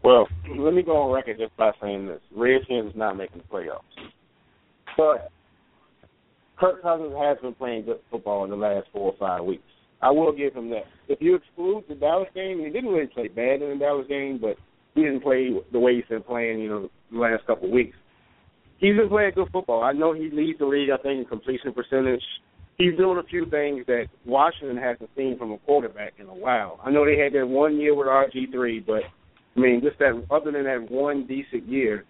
Well, let me go on record just by saying this. Redskins is not making the playoffs. But Kirk Cousins has been playing good football in the last 4 or 5 weeks. I will give him that. If you exclude the Dallas game, he didn't really play bad in the Dallas game, but he didn't play the way he's been playing, the last couple of weeks. He's been playing good football. I know he leads the league, I think, in completion percentage. He's doing a few things that Washington hasn't seen from a quarterback in a while. I know they had that 1 year with RG3, but, I mean, just that other than that one decent year,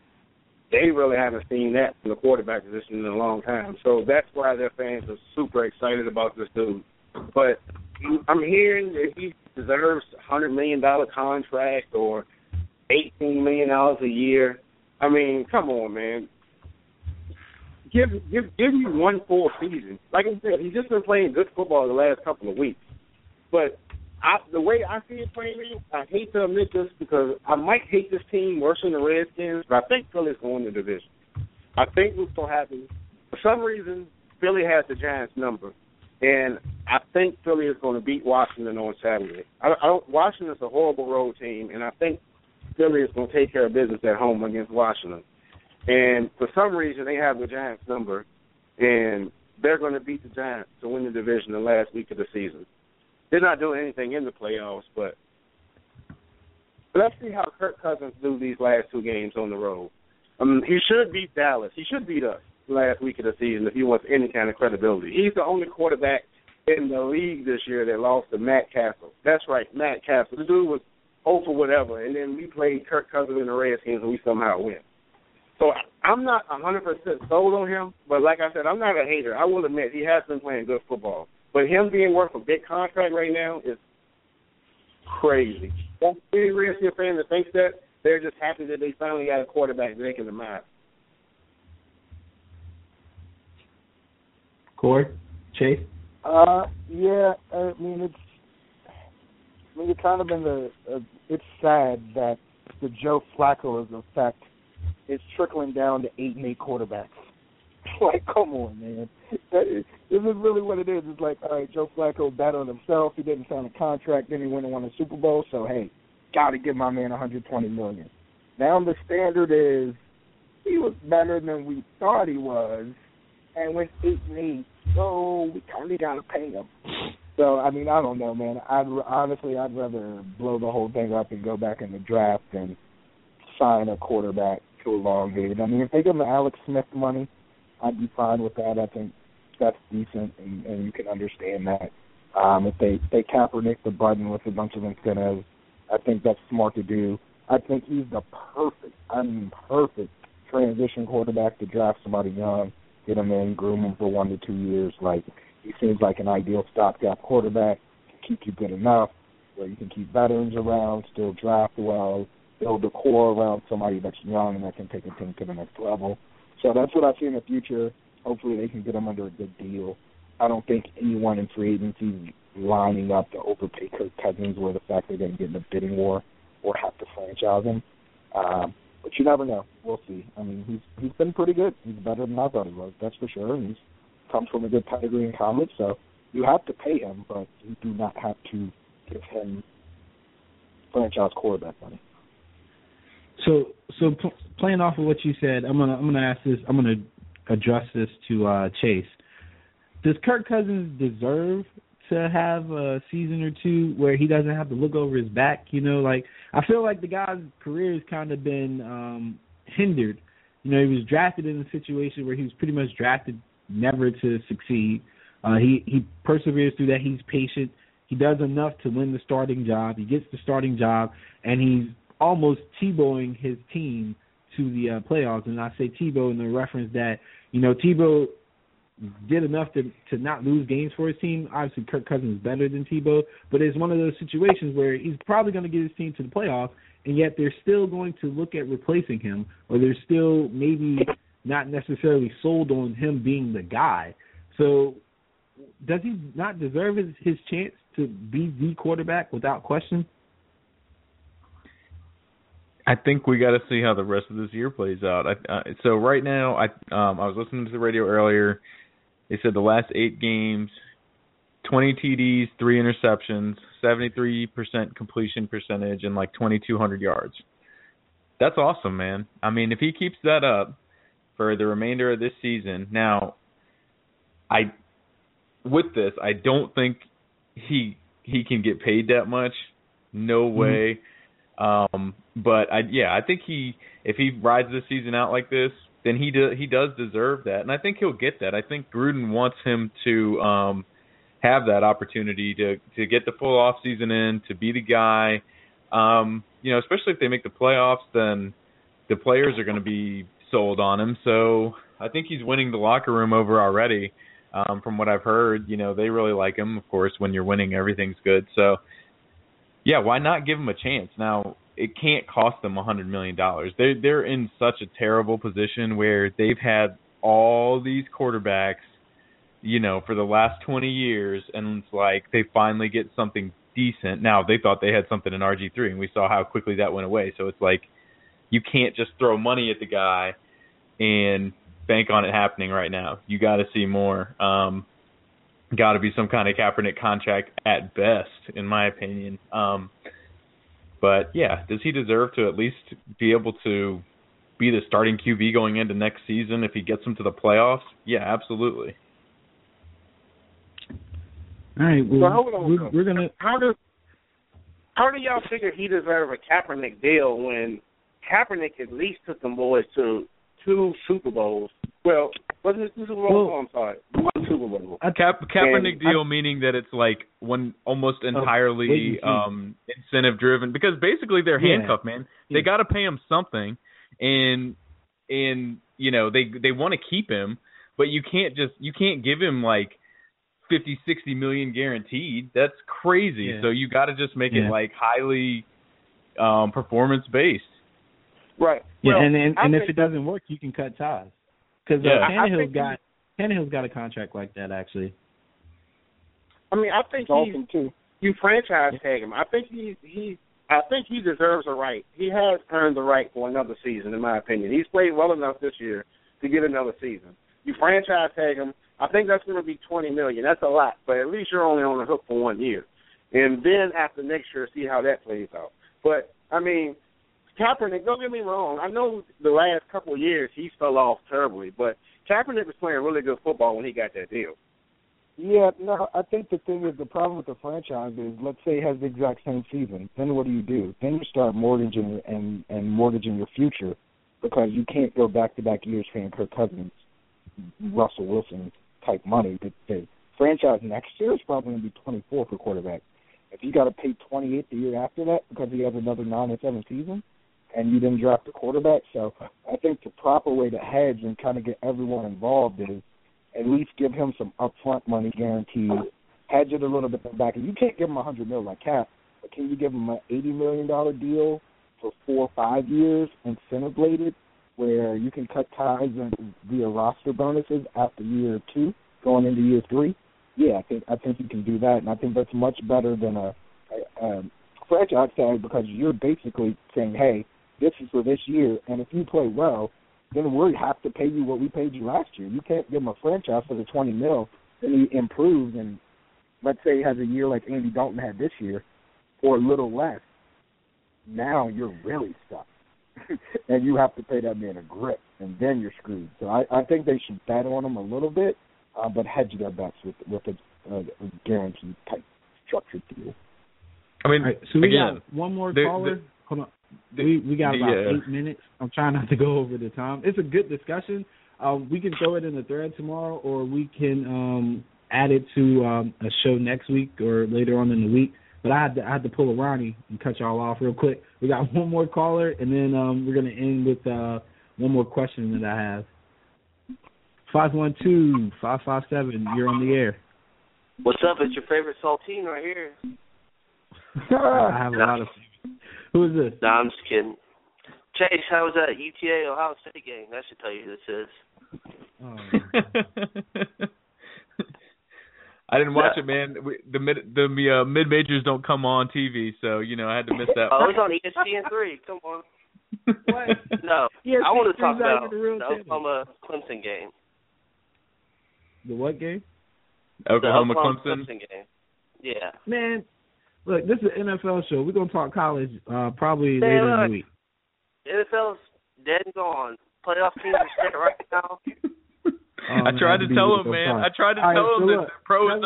they really haven't seen that from the quarterback position in a long time. So that's why their fans are super excited about this dude. But I'm hearing that he deserves a $100 million contract or $18 million a year. I mean, come on, man. Give you one full season. Like I said, he's just been playing good football the last couple of weeks. But the way I see it playing, I hate to admit this because I might hate this team worse than the Redskins, but I think Philly's going to the division. I think what's going to happen, for some reason, Philly has the Giants' number, and I think Philly is going to beat Washington on Saturday. Washington's a horrible road team, and I think Philly is going to take care of business at home against Washington. And for some reason, they have the Giants' number, and they're going to beat the Giants to win the division the last week of the season. They're not doing anything in the playoffs, but let's see how Kirk Cousins do these last 2 games on the road. He should beat Dallas. He should beat us last week of the season if he wants any kind of credibility. He's the only quarterback in the league this year that lost to Matt Castle. That's right, Matt Castle. The dude was 0 for whatever, and then we played Kirk Cousins in the Redskins, and we somehow win. So I'm not 100% sold on him, but like I said, I'm not a hater. I will admit he has been playing good football. But him being worth a big contract right now is crazy. Don't be a Redskins fan that thinks that. They're just happy that they finally got a quarterback that they can admire. Corey? Chase? Yeah, I mean, it's kind of been it's sad that the Joe Flaccoism effect is trickling down to 8-8 quarterbacks. Like, come on, man. This is really what it is. It's like, all right, Joe Flacco bet on himself. He didn't sign a contract. Then he went and won a Super Bowl. So, hey, got to give my man $120 million. Now the standard is he was better than we thought he was, and went 8-8. So we kind of got to pay him. So, I mean, I don't know, man. Honestly, I'd rather blow the whole thing up and go back in the draft and sign a quarterback to elongate it. I mean, if they give him Alex Smith money, I'd be fine with that. I think that's decent, and you can understand that. If they Kaepernick the button with a bunch of incentives, I think that's smart to do. I think he's the perfect transition quarterback to draft somebody young, get him in, groom him for 1 to 2 years. Like, he seems like an ideal stopgap quarterback to keep you good enough where you can keep veterans around, still draft well, build a core around somebody that's young and that can take a team to the next level. So that's what I see in the future. Hopefully they can get him under a good deal. I don't think anyone in free agency is lining up to overpay Kirk Cousins or the fact they're going to get in a bidding war or have to franchise him. But you never know. We'll see. I mean, he's been pretty good. He's better than I thought he was, that's for sure. And he's comes from a good pedigree in college, so you have to pay him, but you do not have to give him franchise quarterback money. So playing off of what you said, I'm gonna ask this. I'm gonna address this to Chase. Does Kirk Cousins deserve to have a season or two where he doesn't have to look over his back? You know, like, I feel like the guy's career has kind of been hindered. You know, he was drafted in a situation where he was pretty much drafted never to succeed. He perseveres through that. He's patient. He does enough to win the starting job. He gets the starting job, and he's almost T-bowing his team to the playoffs. And I say T-bow in the reference that, you know, T-bow did enough to not lose games for his team. Obviously, Kirk Cousins is better than Tebow, but it's one of those situations where he's probably going to get his team to the playoffs, and yet they're still going to look at replacing him, or they're still maybe not necessarily sold on him being the guy. So does he not deserve his chance to be the quarterback without question? I think we got to see how the rest of this year plays out. So right now, I was listening to the radio earlier. They said the last 8 games, 20 TDs, 3 interceptions, 73% completion percentage, and like 2,200 yards. That's awesome, man. I mean, if he keeps that up for the remainder of this season, now, I don't think he can get paid that much. No way. Mm-hmm. I think if he rides this season out like this, then he does deserve that, and I think he'll get that. I think Gruden wants him to have that opportunity to get the full off season in, to be the guy. You know, especially if they make the playoffs, then the players are going to be sold on him. So I think he's winning the locker room over already. From what I've heard, you know, they really like him. Of course, when you're winning, everything's good. So yeah, why not give him a chance now? It can't cost them $100 million. They're in such a terrible position where they've had all these quarterbacks, you know, for the last 20 years, and it's like they finally get something decent. Now, they thought they had something in RG3, and we saw how quickly that went away. So it's like you can't just throw money at the guy and bank on it happening right now. You got to see more. Got to be some kind of Kaepernick contract at best, in my opinion. But, yeah, does he deserve to at least be able to be the starting QB going into next season if he gets him to the playoffs? Yeah, absolutely. All right. Well, we're going to – How do y'all figure he deserves a Kaepernick deal when Kaepernick at least took them boys to 2 Super Bowls? Well, wasn't it 2 Super Bowls? Well, I'm sorry. 1 Super Bowl. Kaepernick deal, meaning that it's like one almost entirely incentive driven, because basically they're handcuffed, man. Yeah. They got to pay him something, and you know they want to keep him, but you can't give him like 50, 60 million guaranteed. That's crazy. Yeah. So you got to just make it like highly performance based. Right. Yeah, well, and if it doesn't work, you can cut ties. Because Tannehill's got a contract like that, actually. I mean, I think you franchise tag him. I think he deserves a right. He has earned the right for another season, in my opinion. He's played well enough this year to get another season. You franchise tag him. I think that's going to be $20 million. That's a lot, but at least you're only on the hook for 1 year. And then after next year, see how that plays out. But I mean, Kaepernick, don't get me wrong, I know the last couple of years he fell off terribly, but Kaepernick was playing really good football when he got that deal. Yeah, no, I think the thing is the problem with the franchise is, let's say he has the exact same season. Then what do? Then you start mortgaging and mortgaging your future because you can't go back-to-back years paying Kirk Cousins, Russell Wilson-type money. The franchise next year is probably going to be 24 for quarterback. If you got to pay 28 the year after that because he has another 9-7 season and you didn't draft the quarterback. So I think the proper way to hedge and kind of get everyone involved is at least give him some upfront money guaranteed, hedge it a little bit back. And you can't give him $100 million like Cap, but can you give him an $80 million deal for 4 or 5 years, incentive related, where you can cut ties and via roster bonuses after year 2, going into year 3? Yeah, I think you can do that, and I think that's much better than a franchise tag because you're basically saying, hey, this is for this year, and if you play well, then we have to pay you what we paid you last year. You can't give him a franchise for the $20 million, and he improves, and let's say he has a year like Andy Dalton had this year, or a little less. Now you're really stuck, and you have to pay that man a grip, and then you're screwed. So I think they should bet on him a little bit, but hedge their bets with a guaranteed type structured deal. I mean, right, so we got one more caller. Hold on. We got about 8 minutes. I'm trying not to go over the time. It's a good discussion. We can throw it in the thread tomorrow, or we can add it to a show next week or later on in the week. But I had to pull a Ronnie and cut y'all off real quick. We got one more caller, and then we're going to end with one more question that I have. 512-557, you're on the air. What's up? It's your favorite Saltine right here. I have a lot of... Who is this? No, I'm just kidding. Chase, how was that UTA Ohio State game? That should tell you who this is. Oh. I didn't watch it, man. The mid-majors don't come on TV, so, I had to miss that. Oh, it was on ESPN3. Come on. What? No. ESPN3, I want to talk about the Oklahoma-Clemson game. The what game? Oklahoma-Clemson game. Yeah. Man. Look, this is an NFL show. We're going to talk college probably later in the week. NFL's dead and gone. Playoff teams are set right now. I tried to tell him, man. I tried to tell him that the pro is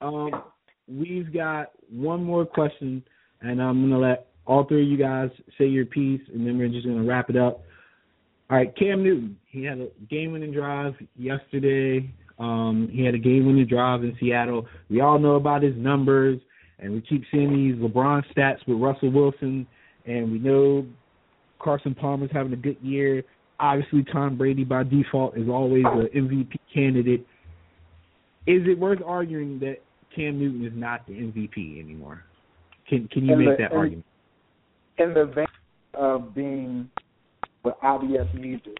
over. We've got one more question, and I'm going to let all three of you guys say your piece, and then we're just going to wrap it up. All right, Cam Newton. He had a game-winning drive yesterday. He had a game-winning drive in Seattle. We all know about his numbers. And we keep seeing these LeBron stats with Russell Wilson, and we know Carson Palmer's having a good year. Obviously, Tom Brady, by default, is always an MVP candidate. Is it worth arguing that Cam Newton is not the MVP anymore? Can you make that argument? In the vein of being with IBS music,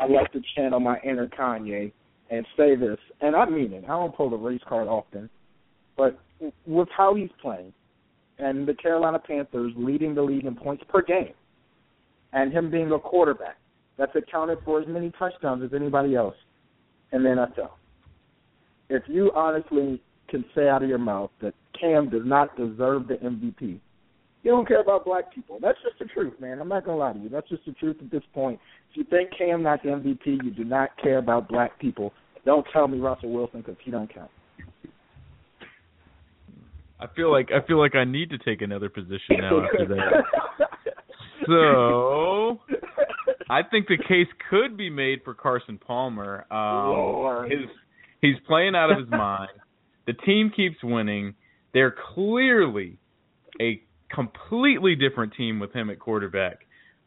I like to channel my inner Kanye and say this, and I mean it. I don't pull the race card often, but with how he's playing and the Carolina Panthers leading the league in points per game and him being a quarterback that's accounted for as many touchdowns as anybody else in the NFL. If you honestly can say out of your mouth that Cam does not deserve the MVP, you don't care about black people. That's just the truth, man. I'm not going to lie to you. That's just the truth at this point. If you think Cam not the MVP, you do not care about black people. Don't tell me Russell Wilson because he don't count. I feel like I need to take another position now after that. So, I think the case could be made for Carson Palmer. He's playing out of his mind. The team keeps winning. They're clearly a completely different team with him at quarterback.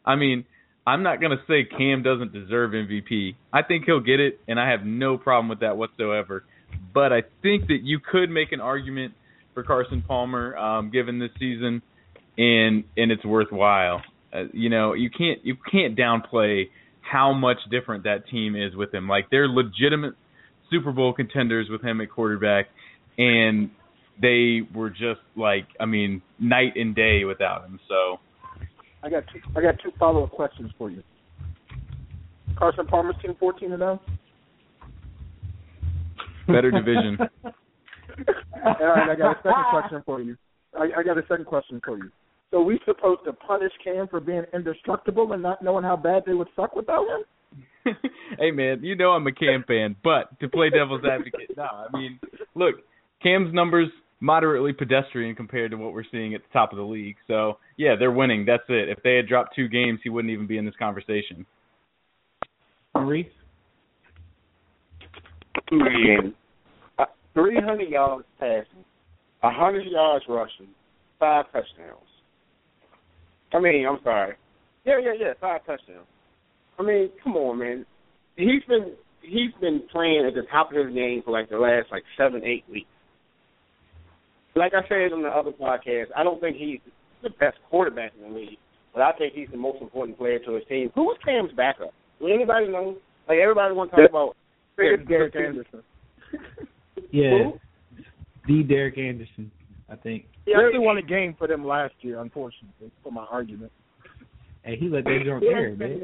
I mean, I'm not going to say Cam doesn't deserve MVP. I think he'll get it, and I have no problem with that whatsoever. But I think that you could make an argument for Carson Palmer, given this season, and it's worthwhile. You can't downplay how much different that team is with him. Like, they're legitimate Super Bowl contenders with him at quarterback, and they were just night and day without him. So, I got two follow-up questions for you. Carson Palmer's team 14-0. Better division. All right, I got a second question for you. So we supposed to punish Cam for being indestructible and not knowing how bad they would suck without him? Hey, man, you know I'm a Cam fan, but to play devil's advocate, no. I mean, look, Cam's numbers moderately pedestrian compared to what we're seeing at the top of the league. So, yeah, they're winning. That's it. If they had dropped 2 games, he wouldn't even be in this conversation. Maurice? 2 games. 300 yards passing, 100 yards rushing, 5 touchdowns. I mean, I'm sorry. Yeah, 5 touchdowns. I mean, come on, man. He's been playing at the top of his game for the last 7-8 weeks. Like I said on the other podcast, I don't think he's the best quarterback in the league, but I think he's the most important player to his team. Who was Cam's backup? Does anybody know? Everybody want to talk about Derek Anderson. Yeah, the Derek Anderson, I think. He only won a game for them last year, unfortunately, for my argument. Hey, he let that go there, man.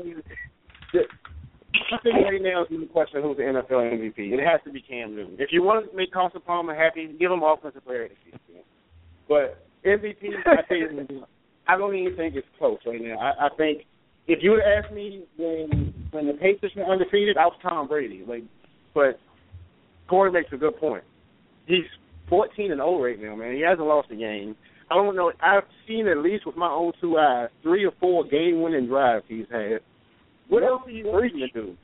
I think right now is the question: who's the NFL MVP? And it has to be Cam Newton. If you want to make Carson Palmer happy, give him offensive player of the season. But MVP, I don't even think it's close right now. I think if you would ask me when the Patriots were undefeated, I was Tom Brady. But Corey makes a good point. He's 14-0 right now, man. He hasn't lost a game. I don't know. I've seen, at least with my own 2 eyes, 3 or 4 game-winning drives he's had. What else do you want him to do?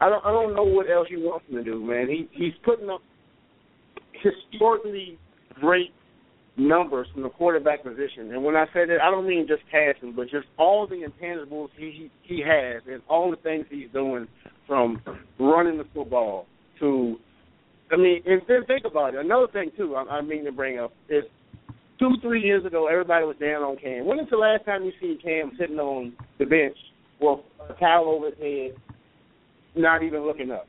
I don't know what else you want him to do, man. He's putting up historically great numbers from the quarterback position. And when I say that, I don't mean just passing, but just all the intangibles he has and all the things he's doing, from running the football to, I mean, and then think about it. Another thing, too, I mean to bring up is 2-3 years ago, everybody was down on Cam. When is the last time you seen Cam sitting on the bench with a towel over his head, not even looking up?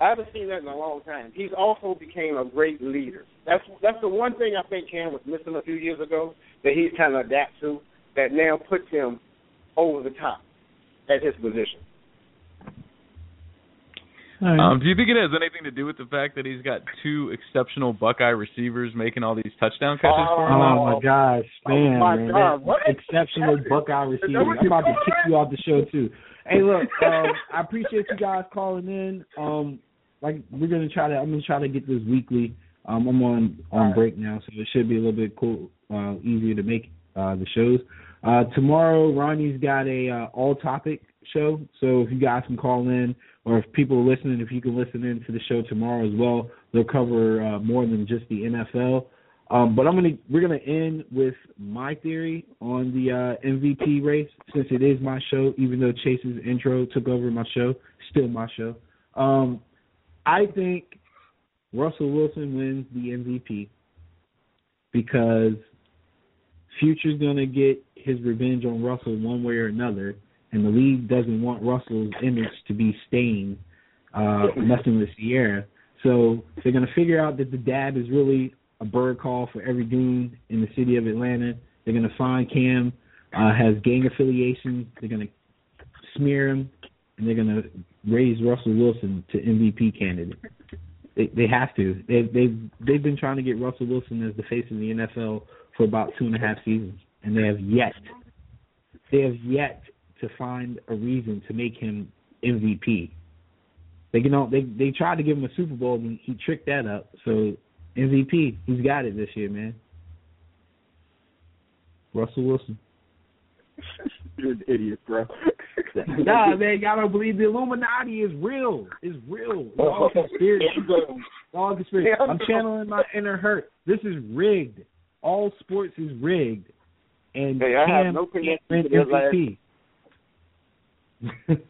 I haven't seen that in a long time. He's also became a great leader. That's the one thing I think Cam was missing a few years ago that he's trying to adapt to, that now puts him over the top at his position. Right. Do you think it has anything to do with the fact that he's got 2 exceptional Buckeye receivers making all these touchdown catches for him? Oh, my gosh, man. God, what? Exceptional Buckeye receivers. I'm about to kick you off the show, too. Hey, look, I appreciate you guys calling in. We're going to try to – I'm going to try to get this weekly. I'm on break now, so it should be a little bit cool, easier to make the shows. Tomorrow, Ronnie's got a all-topic show, so if you guys can call in, or if people are listening, if you can listen in to the show tomorrow as well, they'll cover more than just the NFL. But we're gonna end with my theory on the MVP race, since it is my show. Even though Chase's intro took over my show, still my show. I think Russell Wilson wins the MVP because Future's gonna get his revenge on Russell one way or another. And the league doesn't want Russell's image to be stained, messing with Sierra. So they're going to figure out that the dab is really a bird call for every goon in the city of Atlanta. They're going to find Cam has gang affiliations. They're going to smear him, and they're going to raise Russell Wilson to MVP candidate. They have to. They've been trying to get Russell Wilson as the face of the NFL for about 2.5 seasons, and they have yet to find a reason to make him MVP. They tried to give him a Super Bowl, and he tricked that up. So MVP, he's got it this year, man. Russell Wilson. You're an idiot, bro. Nah, man, y'all don't believe the Illuminati is real. It's real. It's all conspiracy. I'm channeling my inner hurt. This is rigged. All sports is rigged. And I have no connection to MVP.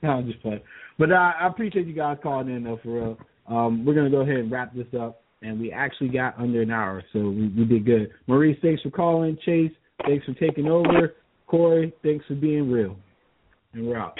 I'm just playing. But I appreciate you guys calling in, though, for real. We're going to go ahead and wrap this up, and we actually got under an hour, so we did good. Maurice, thanks for calling. Chase, thanks for taking over. Corey, thanks for being real. And we're out.